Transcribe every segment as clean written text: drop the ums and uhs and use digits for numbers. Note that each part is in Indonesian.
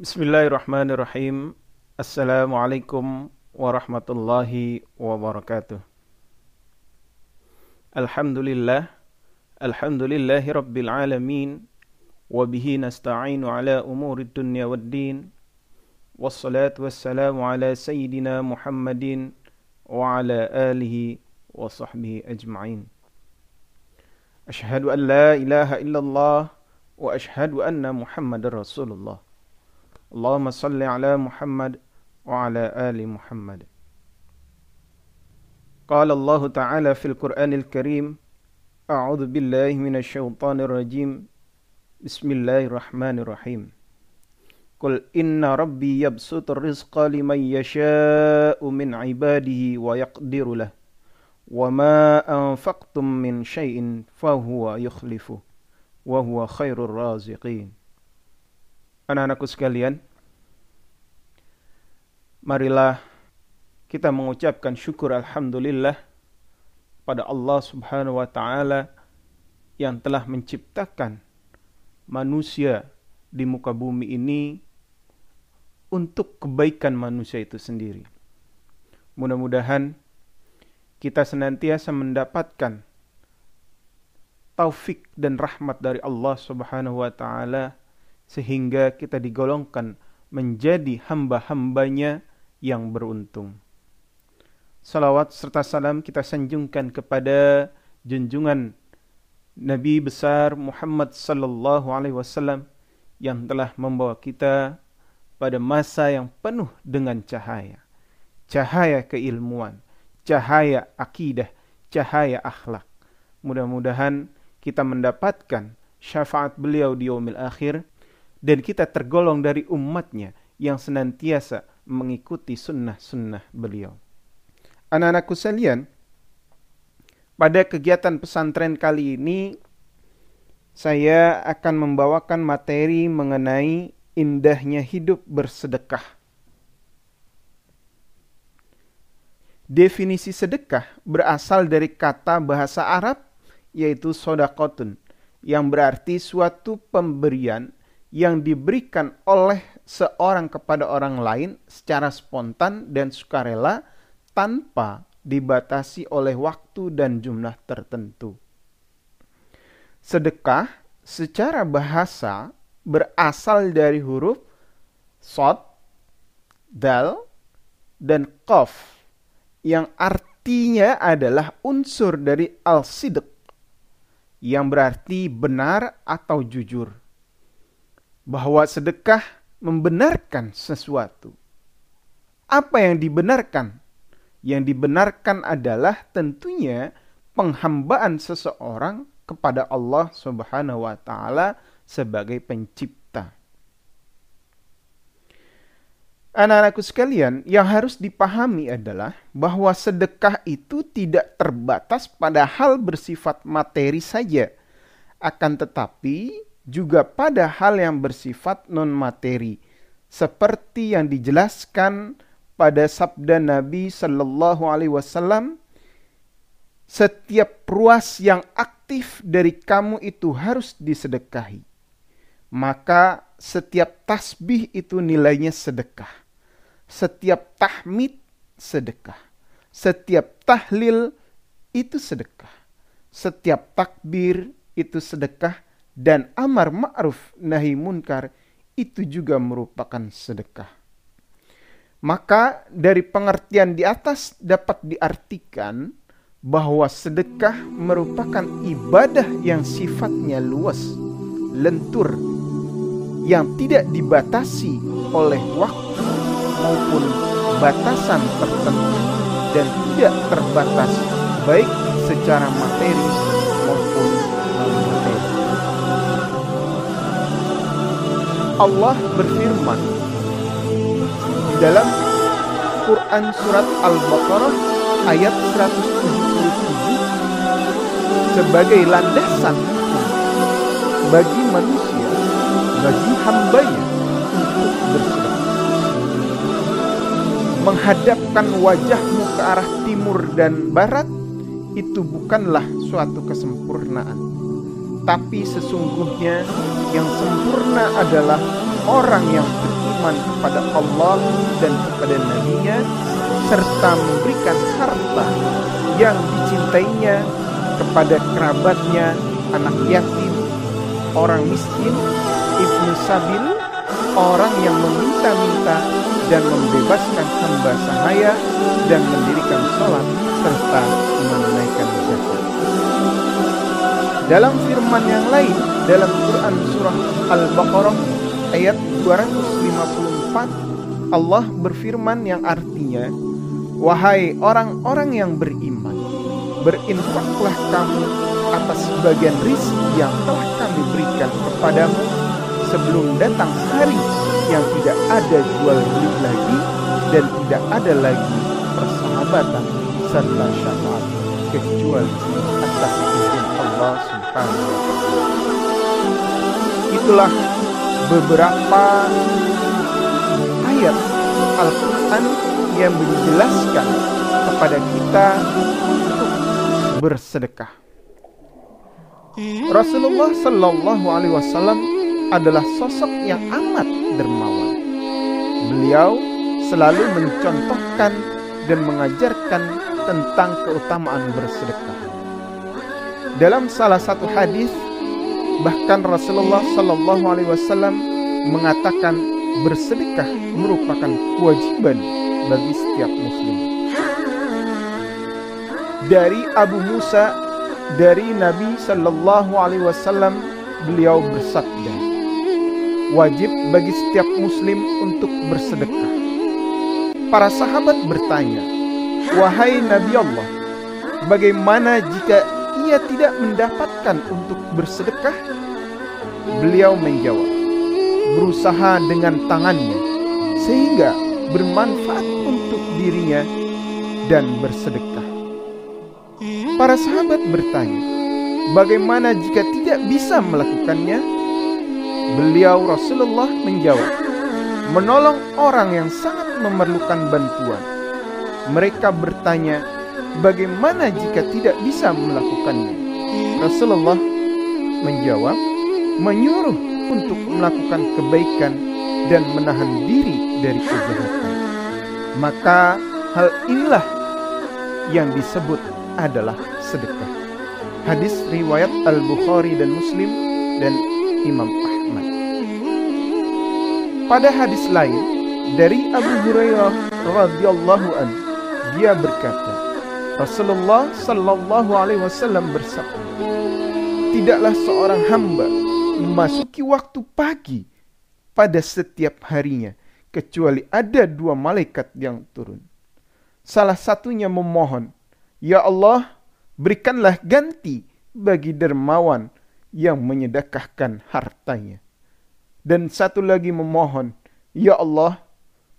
Bismillahirrahmanirrahim. Assalamualaikum warahmatullahi wabarakatuh. Alhamdulillah, alhamdulillahi rabbil alamin, wabihi nasta'inu ala umuri dunya waddin, wassalatu wassalamu ala sayyidina Muhammadin wa ala alihi wa sahbihi ajma'in. Ashhadu an la ilaha illallah wa ashhadu anna Muhammadar Rasulullah. Allahumma salli ala Muhammad wa ala ali Muhammad. Qala Allah ta'ala fil Qur'anil Karim, a'udzu billahi minasy syaithanir rajim. Bismillahirrahmanirrahim. Qul inna rabbi yabsutur rizqa liman yasha'u min 'ibadihi wa yaqdiru lahu wa ma anfaqtum min syai'in fa huwa yukhlifu wa huwa khairur raziqin. Anak-anakku sekalian, marilah kita mengucapkan syukur alhamdulillah pada Allah Subhanahu wa ta'ala yang telah menciptakan manusia di muka bumi ini untuk kebaikan manusia itu sendiri. Mudah-mudahan kita senantiasa mendapatkan taufik dan rahmat dari Allah Subhanahu wa ta'ala sehingga kita digolongkan menjadi hamba-hambanya yang beruntung. Salawat serta salam kita sanjungkan kepada junjungan Nabi besar Muhammad sallallahu alaihi wasallam yang telah membawa kita pada masa yang penuh dengan cahaya. Cahaya keilmuan, cahaya akidah, cahaya akhlak. Mudah-mudahan kita mendapatkan syafaat beliau di yaumil akhir, dan kita tergolong dari umatnya yang senantiasa mengikuti sunnah-sunnah beliau. Anak-anakku sekalian, pada kegiatan pesantren kali ini, saya akan membawakan materi mengenai indahnya hidup bersedekah. Definisi sedekah berasal dari kata bahasa Arab, yaitu sodaqotun, yang berarti suatu pemberian yang diberikan oleh seorang kepada orang lain secara spontan dan sukarela tanpa dibatasi oleh waktu dan jumlah tertentu. Sedekah secara bahasa berasal dari huruf sod, dal, dan qaf yang artinya adalah unsur dari al-sidq yang berarti benar atau jujur. Bahwa sedekah membenarkan sesuatu. Apa yang dibenarkan? Yang dibenarkan adalah tentunya penghambaan seseorang kepada Allah Subhanahu wa ta'ala sebagai pencipta. Anak-anakku sekalian, yang harus dipahami adalah bahwa sedekah itu tidak terbatas pada hal bersifat materi saja. Akan tetapi juga pada hal yang bersifat non-materi, seperti yang dijelaskan pada sabda Nabi Sallallahu Alaihi Wasallam, setiap ruas yang aktif dari kamu itu harus disedekahi. Maka setiap tasbih itu nilainya sedekah. Setiap tahmid sedekah. Setiap tahlil itu sedekah. Setiap takbir itu sedekah. Dan amar ma'ruf nahi munkar itu juga merupakan sedekah. Maka dari pengertian di atas dapat diartikan bahwa sedekah merupakan ibadah yang sifatnya luas, lentur, yang tidak dibatasi oleh waktu maupun batasan tertentu dan tidak terbatas baik secara materi maupun non-materi. Allah berfirman di dalam Quran surat Al-Baqarah ayat 177 sebagai landasan bagi manusia, bagi hambanya untuk bersedekah. Menghadapkan wajahmu ke arah timur dan barat itu bukanlah suatu kesempurnaan. Tapi sesungguhnya yang sempurna adalah orang yang beriman beriman kepada Allah dan kepada Nabi-Nya, serta memberikan harta yang dicintainya kepada kerabatnya, anak yatim, orang miskin, ibnu sabil, orang yang meminta-minta, dan membebaskan hamba sahaya, dan mendirikan sholat serta menunaikan zakat. Dalam firman yang lain dalam Quran surah Al-Baqarah ayat 254, Allah berfirman yang artinya, wahai orang-orang yang beriman, berinfaklah kamu atas bagian rizki yang telah kami berikan kepadamu sebelum datang hari yang tidak ada jual beli lagi dan tidak ada lagi persahabatan serta syafaat kecuali atas izin Allah Subhanahu wa Ta'ala. Itulah beberapa ayat Al-Quran yang menjelaskan kepada kita untuk bersedekah. Rasulullah Shallallahu Alaihi Wasallam adalah sosok yang amat dermawan. Beliau selalu mencontohkan dan mengajarkan tentang keutamaan bersedekah. Dalam salah satu hadis, bahkan Rasulullah Shallallahu Alaihi Wasallam mengatakan bersedekah merupakan kewajiban bagi setiap muslim. Dari Abu Musa, dari Nabi Shallallahu Alaihi Wasallam, beliau bersabda, wajib bagi setiap muslim untuk bersedekah. Para sahabat bertanya, wahai Nabi Allah, bagaimana jika ia tidak mendapatkan untuk bersedekah? Beliau menjawab, berusaha dengan tangannya sehingga bermanfaat untuk dirinya dan bersedekah. Para sahabat bertanya, bagaimana jika tidak bisa melakukannya? Beliau Rasulullah menjawab, menolong orang yang sangat memerlukan bantuan. Mereka bertanya, bagaimana jika tidak bisa melakukannya? Rasulullah menjawab, menyuruh untuk melakukan kebaikan dan menahan diri dari kejahatan. Maka hal inilah yang disebut adalah sedekah. Hadis riwayat Al-Bukhari dan Muslim dan Imam Ahmad. Pada hadis lain dari Abu Hurairah radhiyallahu an, dia berkata, Rasulullah Shallallahu Alaihi Wasallam bersabda, tidaklah seorang hamba memasuki waktu pagi pada setiap harinya kecuali ada dua malaikat yang turun. Salah satunya memohon, ya Allah, berikanlah ganti bagi dermawan yang menyedekahkan hartanya. Dan satu lagi memohon, ya Allah,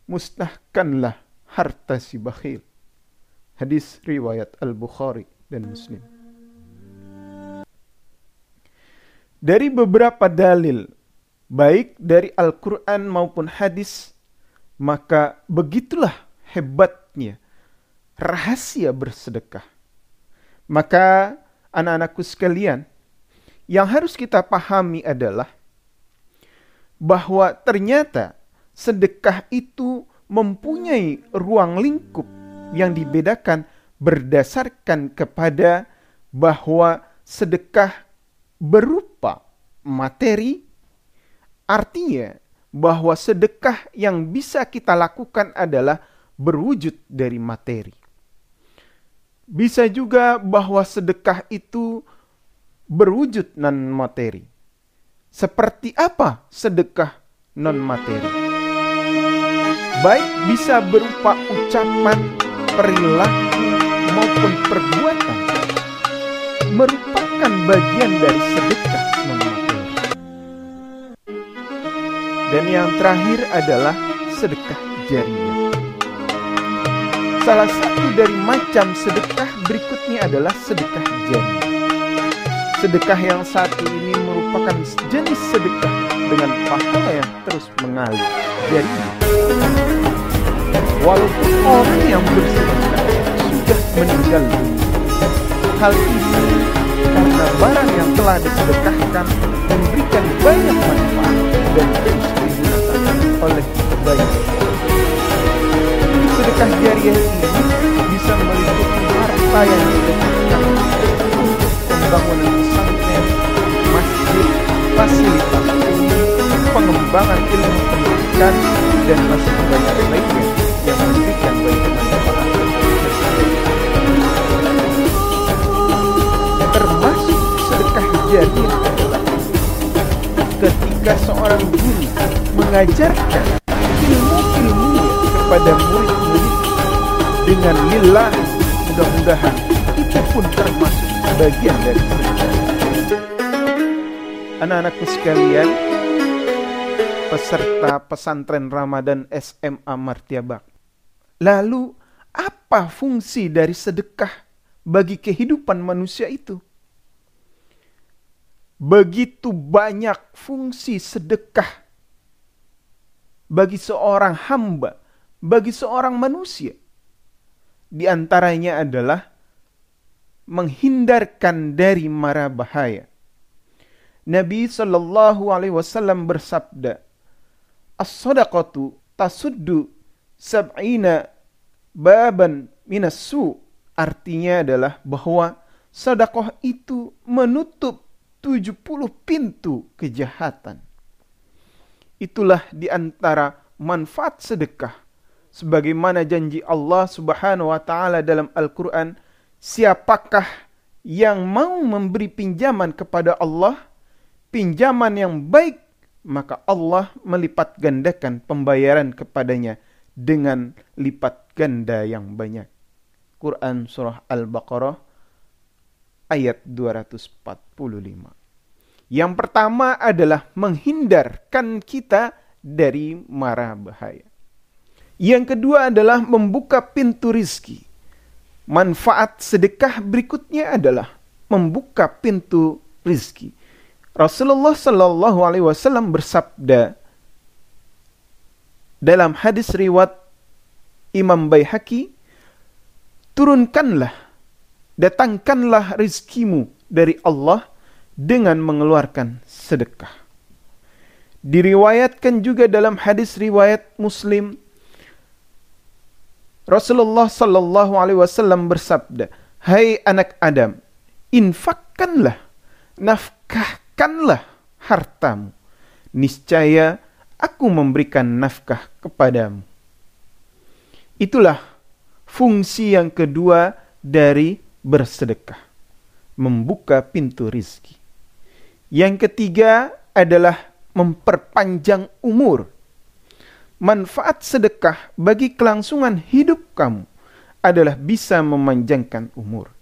musnahkanlah harta si bakhil. Hadis riwayat Al-Bukhari dan Muslim. Dari beberapa dalil, baik dari Al-Quran maupun hadis, maka begitulah hebatnya rahasia bersedekah. Maka anak-anakku sekalian, yang harus kita pahami adalah bahwa ternyata sedekah itu mempunyai ruang lingkup yang dibedakan berdasarkan kepada bahwa sedekah berupa materi. Artinya bahwa sedekah yang bisa kita lakukan adalah berwujud dari materi. Bisa juga bahwa sedekah itu berwujud non-materi. Seperti apa sedekah non-materi? Baik bisa berupa ucapan, perilaku, maupun perbuatan, merupakan bagian dari sedekah non-materi. Dan yang terakhir adalah sedekah jariyah. Salah satu dari macam sedekah berikutnya adalah sedekah jariyah. Sedekah yang satu ini merupakan jenis sedekah dengan pahala yang terus mengalir. Jadi, walaupun orang yang bersedekah sudah meninggal dunia, hal ini karena barang yang telah disedekahkan memberikan banyak manfaat dan terus digunakan oleh baik. Sedekah jariah ini bisa meliputi harta yang disedekahkan untuk pembangunan pesantren, masjid, fasilitas umum, pengembangan ilmu pendidikan, dan masih banyak lainnya yang memberikan banyak manfaat. Termasuk sedekah jariah adalah ketika seorang guru mengajarkan ilmu-ilmunya kepada murid-murid dengan nilai, mudah-mudahan itu pun termasuk bagian dari sedekah. Anak-anakku sekalian, peserta pesantren Ramadan SMA Martiabak, lalu apa fungsi dari sedekah bagi kehidupan manusia itu? Begitu banyak fungsi sedekah bagi seorang hamba, bagi seorang manusia. Di antaranya adalah menghindarkan dari mara bahaya. Nabi SAW bersabda, "As-sadaqatu tasuddu sab'ina baban minas su'." Artinya adalah bahwa sedekah itu menutup 70 pintu kejahatan. Itulah di antara manfaat sedekah. Sebagaimana janji Allah Subhanahu wa taala dalam Al-Qur'an, siapakah yang mau memberi pinjaman kepada Allah, pinjaman yang baik, maka Allah melipat gandakan pembayaran kepadanya dengan lipat ganda yang banyak. Quran surah Al-Baqarah ayat 245. Yang pertama adalah menghindarkan kita dari mara bahaya. Yang kedua adalah membuka pintu rizki. Manfaat sedekah berikutnya adalah membuka pintu rizki. Rasulullah SAW bersabda dalam hadis riwayat Imam Baihaqi, "Turunkanlah, datangkanlah rizkimu dari Allah dengan mengeluarkan sedekah." Diriwayatkan juga dalam hadis riwayat Muslim, Rasulullah SAW bersabda, "Hai anak Adam, infakkanlah, nafkahkanlah hartamu, niscaya aku memberikan nafkah kepadamu." Itulah fungsi yang kedua dari bersedekah, membuka pintu rizki. Yang ketiga adalah memperpanjang umur. Manfaat sedekah bagi kelangsungan hidup kamu adalah bisa memanjangkan umur.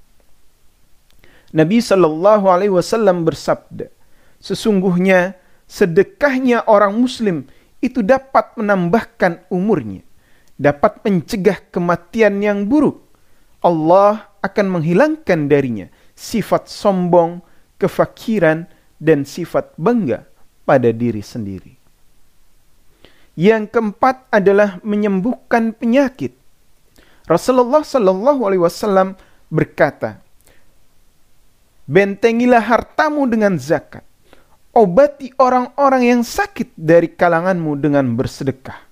Nabi SAW bersabda, "Sesungguhnya sedekahnya orang muslim itu dapat menambahkan umurnya, dapat mencegah kematian yang buruk. Allah akan menghilangkan darinya sifat sombong, kefakiran, dan sifat bangga pada diri sendiri." Yang keempat adalah menyembuhkan penyakit. Rasulullah SAW berkata, "Bentengilah hartamu dengan zakat, obati orang-orang yang sakit dari kalanganmu dengan bersedekah,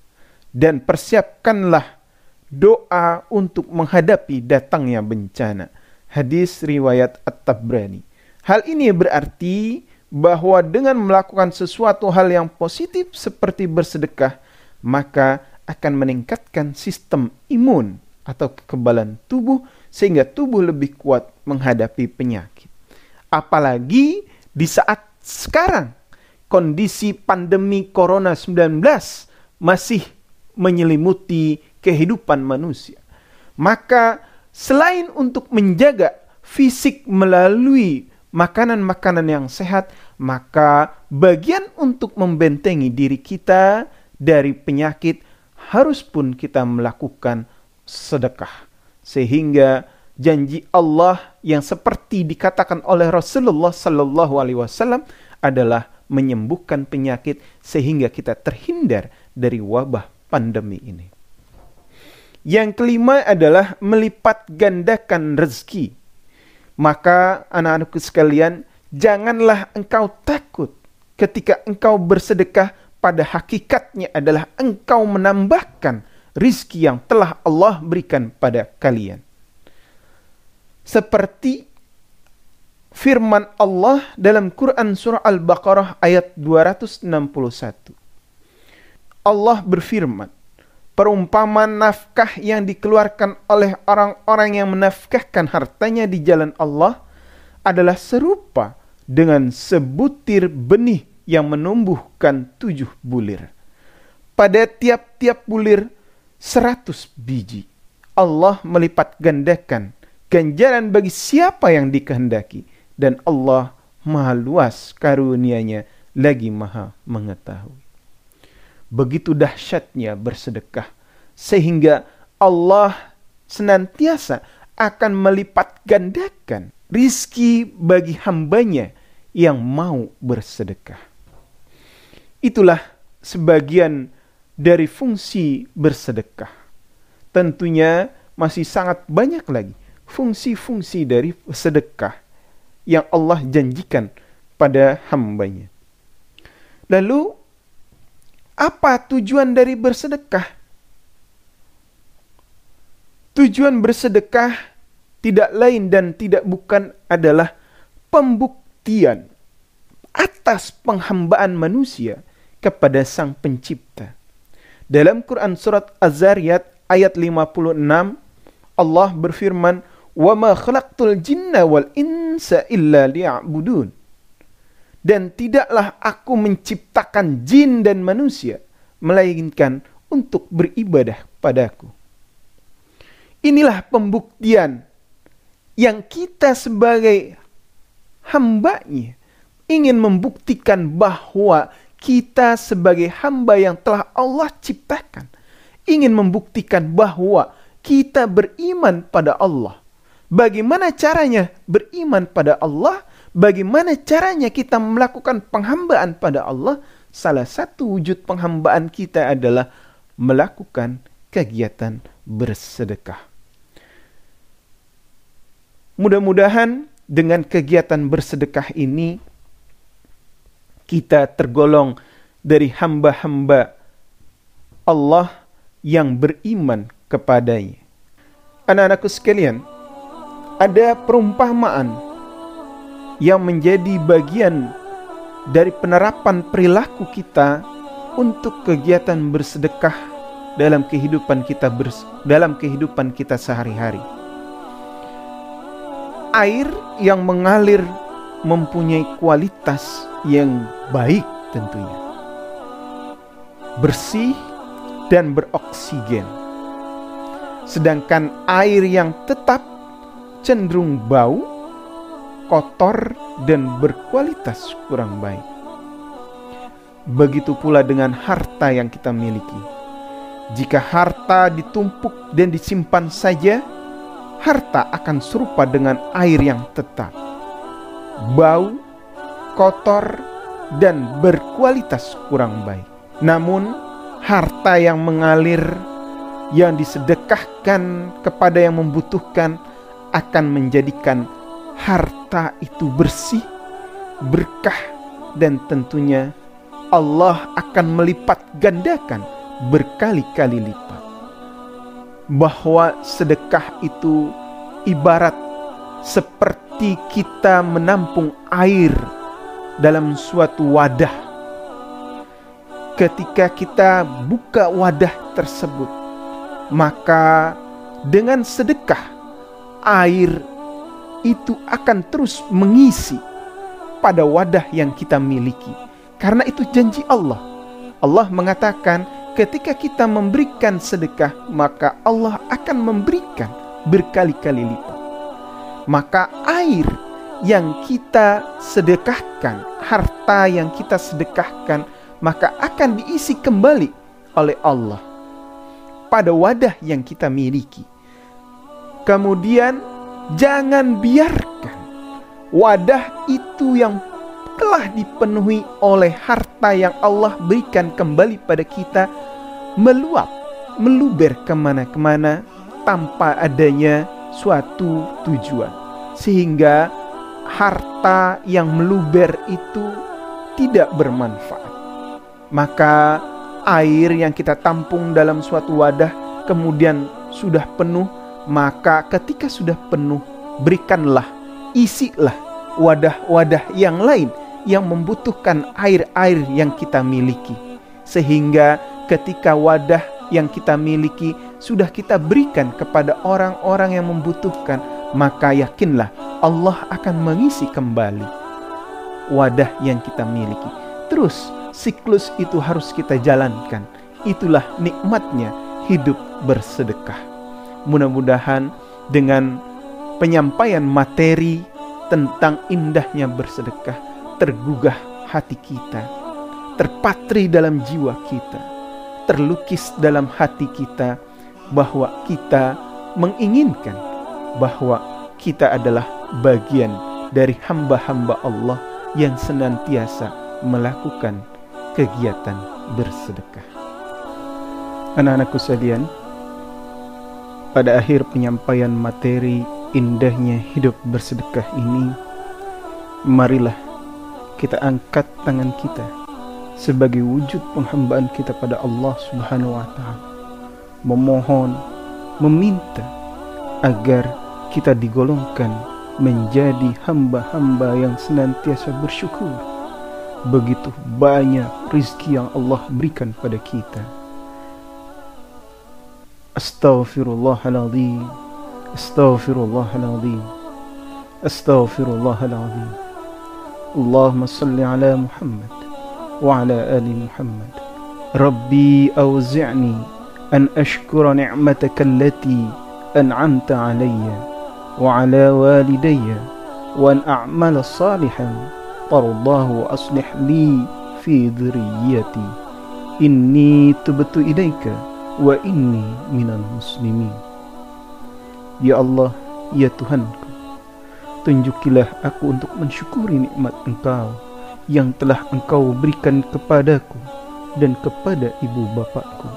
dan persiapkanlah doa untuk menghadapi datangnya bencana." Hadis riwayat At-Tabrani. Hal ini berarti bahwa dengan melakukan sesuatu hal yang positif seperti bersedekah, maka akan meningkatkan sistem imun atau kekebalan tubuh, sehingga tubuh lebih kuat menghadapi penyakit. Apalagi di saat sekarang kondisi pandemi Corona 19 masih menyelimuti kehidupan manusia. Maka selain untuk menjaga fisik melalui makanan-makanan yang sehat, maka bagian untuk membentengi diri kita dari penyakit, harus pun kita melakukan sedekah. Sehingga janji Allah yang seperti dikatakan oleh Rasulullah SAW adalah menyembuhkan penyakit, sehingga kita terhindar dari wabah pandemi ini. Yang kelima adalah melipat gandakan rezeki. Maka anak-anakku sekalian, janganlah engkau takut ketika engkau bersedekah pada hakikatnya adalah engkau menambahkan rizki yang telah Allah berikan pada kalian. Seperti firman Allah dalam Quran surah Al-Baqarah ayat 261. Allah berfirman, perumpamaan nafkah yang dikeluarkan oleh orang-orang yang menafkahkan hartanya di jalan Allah adalah serupa dengan sebutir benih yang menumbuhkan 7 bulir. Pada tiap-tiap bulir 100 biji. Allah melipat gandakan ganjaran bagi siapa yang dikehendaki. Dan Allah maha luas karunia-Nya lagi maha mengetahui. Begitu dahsyatnya bersedekah. Sehingga Allah senantiasa akan melipat gandakan rizki bagi hambanya yang mau bersedekah. Itulah sebagian dari fungsi bersedekah. Tentunya masih sangat banyak lagi fungsi-fungsi dari sedekah yang Allah janjikan pada hambanya. Lalu, apa tujuan dari bersedekah? Tujuan bersedekah tidak lain dan tidak bukan adalah pembuktian atas penghambaan manusia kepada Sang Pencipta. Dalam Quran surat Az-Zariyat ayat 56, Allah berfirman, "Wa ma khalaqtul jinna wal insa illa liya'budun." Dan tidaklah aku menciptakan jin dan manusia melainkan untuk beribadah padaku. Inilah pembuktian yang kita sebagai hamba-Nya ingin membuktikan bahwa kita sebagai hamba yang telah Allah ciptakan ingin membuktikan bahwa kita beriman pada Allah. Bagaimana caranya beriman pada Allah? Bagaimana caranya kita melakukan penghambaan pada Allah? Salah satu wujud penghambaan kita adalah melakukan kegiatan bersedekah. Mudah-mudahan dengan kegiatan bersedekah ini kita tergolong dari hamba-hamba Allah yang beriman kepadanya. Anak-anakku sekalian, ada perumpamaan yang menjadi bagian dari penerapan perilaku kita untuk kegiatan bersedekah dalam kehidupan kita sehari-hari. Air yang mengalir mempunyai kualitas yang baik tentunya. Bersih dan beroksigen. Sedangkan air yang tetap cenderung bau, kotor, dan berkualitas kurang baik. Begitu pula dengan harta yang kita miliki. Jika harta ditumpuk dan disimpan saja, harta akan serupa dengan air yang tetap, bau, kotor, dan berkualitas kurang baik. Namun, harta yang mengalir, yang disedekahkan kepada yang membutuhkan, akan menjadikan harta itu bersih, berkah, dan tentunya Allah akan melipat gandakan berkali-kali lipat. Bahwa sedekah itu ibarat seperti kita menampung air dalam suatu wadah. Ketika kita buka wadah tersebut, maka dengan sedekah air itu akan terus mengisi pada wadah yang kita miliki. Karena itu janji Allah. Allah mengatakan, ketika kita memberikan sedekah, maka Allah akan memberikan berkali-kali lipat. Maka air yang kita sedekahkan, harta yang kita sedekahkan, maka akan diisi kembali oleh Allah pada wadah yang kita miliki. Kemudian jangan biarkan wadah itu yang telah dipenuhi oleh harta yang Allah berikan kembali pada kita meluap, meluber kemana-kemana tanpa adanya suatu tujuan. Sehingga harta yang meluber itu tidak bermanfaat. Maka air yang kita tampung dalam suatu wadah kemudian sudah penuh, maka ketika sudah penuh, berikanlah, isilah wadah-wadah yang lain yang membutuhkan air-air yang kita miliki. Sehingga ketika wadah yang kita miliki sudah kita berikan kepada orang-orang yang membutuhkan, maka yakinlah Allah akan mengisi kembali wadah yang kita miliki. Terus siklus itu harus kita jalankan. Itulah nikmatnya hidup bersedekah. Mudah-mudahan dengan penyampaian materi tentang indahnya bersedekah, tergugah hati kita, terpatri dalam jiwa kita, terlukis dalam hati kita bahwa kita menginginkan bahwa kita adalah bagian dari hamba-hamba Allah yang senantiasa melakukan kegiatan bersedekah. Anak-anakku sekalian, pada akhir penyampaian materi indahnya hidup bersedekah ini, marilah kita angkat tangan kita sebagai wujud penghambaan kita pada Allah Subhanahu wa Ta'ala, memohon, meminta agar kita digolongkan menjadi hamba-hamba yang senantiasa bersyukur. Begitu banyak rizki yang Allah berikan pada kita. Astaghfirullahaladzim, astaghfirullahaladzim, astaghfirullahaladzim. Allahumma salli ala Muhammad wa ala ali Muhammad. Rabbi auzi'ni an ashkura ni'mataka allati an'amta alayya wa ala walidayya wa an a'mala salihan tardahu aslih li fi dhurriyyati inni tubtu ilaika wa inni minal muslimin. Ya Allah, ya Tuhanku, tunjukilah aku untuk mensyukuri nikmat Engkau yang telah Engkau berikan kepadaku dan kepada ibu bapakku,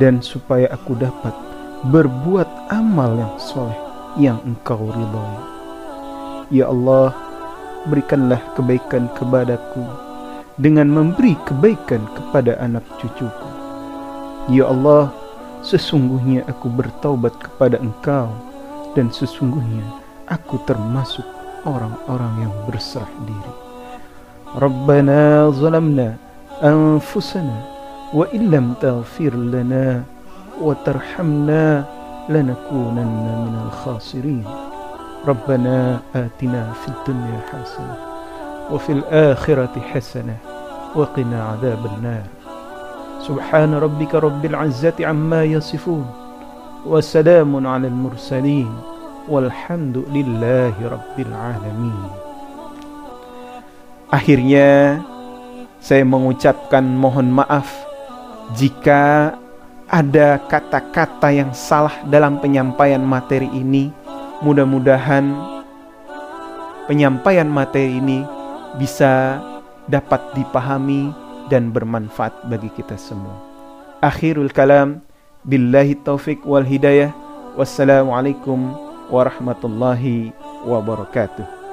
dan supaya aku dapat berbuat amal yang soleh yang Engkau ridhai. Ya Allah, berikanlah kebaikan kepadaku dengan memberi kebaikan kepada anak cucuku. Ya Allah, sesungguhnya aku bertaubat kepada Engkau dan sesungguhnya aku termasuk orang-orang yang berserah diri. Rabbana zalamna anfusana wa illam taghfir lana wa tarhamna lanakunanna minal khasirin. Rabbana atina fid dunya hasanah wa fil akhirati hasanah wa qina adzabannar. Subhana rabbika rabbil izzati amma yasifun wa salamun alal mursalin walhamdulillahi rabbil alamin. Akhirnya saya mengucapkan mohon maaf jika ada kata-kata yang salah dalam penyampaian materi ini. Mudah-mudahan penyampaian materi ini bisa dapat dipahami dan bermanfaat bagi kita semua. Akhirul kalam, billahi taufik wal hidayah. Wassalamualaikum warahmatullahi wabarakatuh.